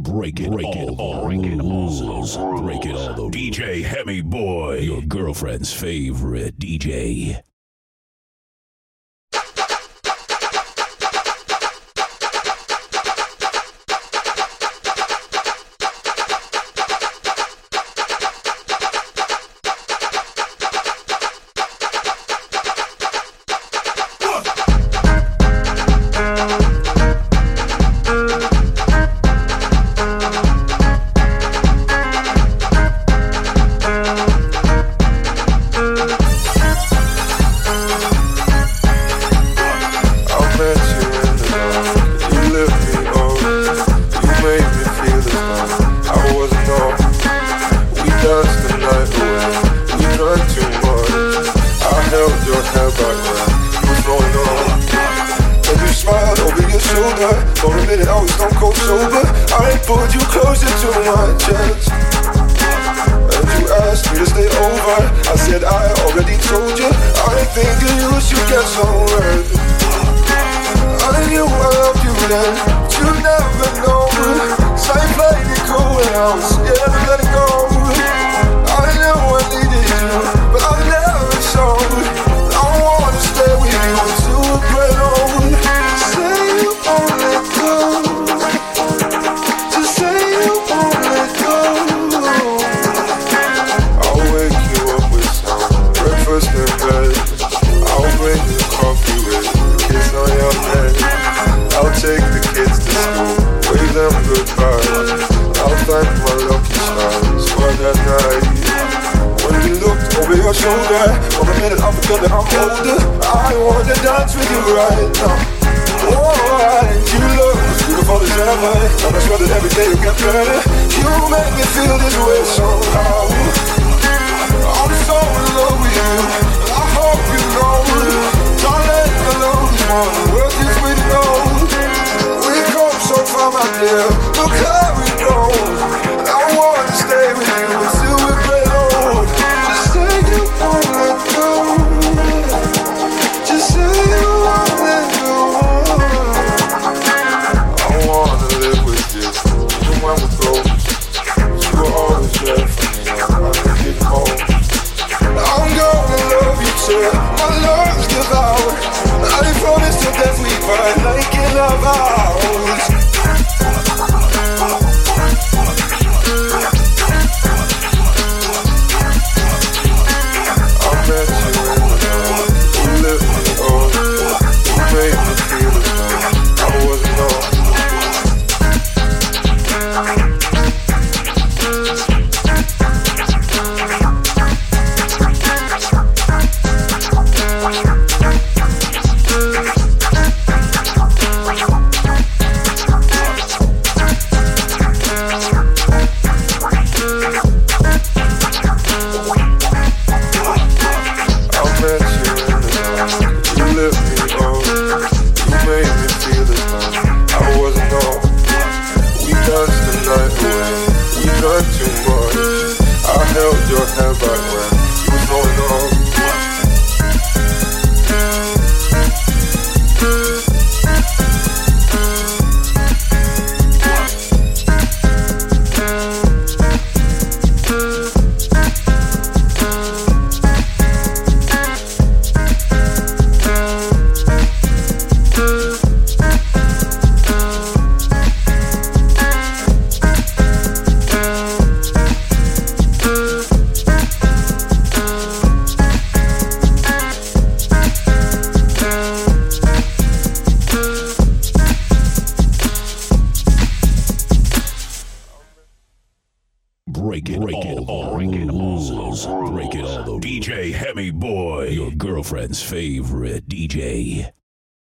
Break it all. DJ Hemi Boy, your girlfriend's favorite DJ. For a minute I was stone cold sober. I ain't pulled you closer to my chest, and you asked me to stay over. I said I already told you I ain't thinking you should get somewhere. I knew I loved you then, but you never know. Same like it cool when I was scared to let it go. I knew I needed you, but I never saw it. I wanna stay with you until we're grown old. Say you won't let go. Just say you won't let go. I'll wake you up with some breakfast in bed. I'll bring you coffee with kiss on your head. I'll take the kids to school, wave them goodbye. I'll thank my lucky stars for that night. When you looked over your shoulder, for a minute I forgot that I'm older. I wanna dance with you right now. Oh, and you look as beautiful as ever, and I'm sure that every day you'll get better. You make me feel this way somehow. I'm so in love with you, I hope you know. Don't let me alone, worth this we know. We've come so far, my dear, look how we go. I want to stay with you until we're great old. Just say you won't let go. Just say you won't let go. When we're close, you were always there for me. I can get cold. I'm gonna love you till my lungs devour. I promise till death we fight like in our vows. Break it all, DJ Hemi Boy, your girlfriend's favorite DJ.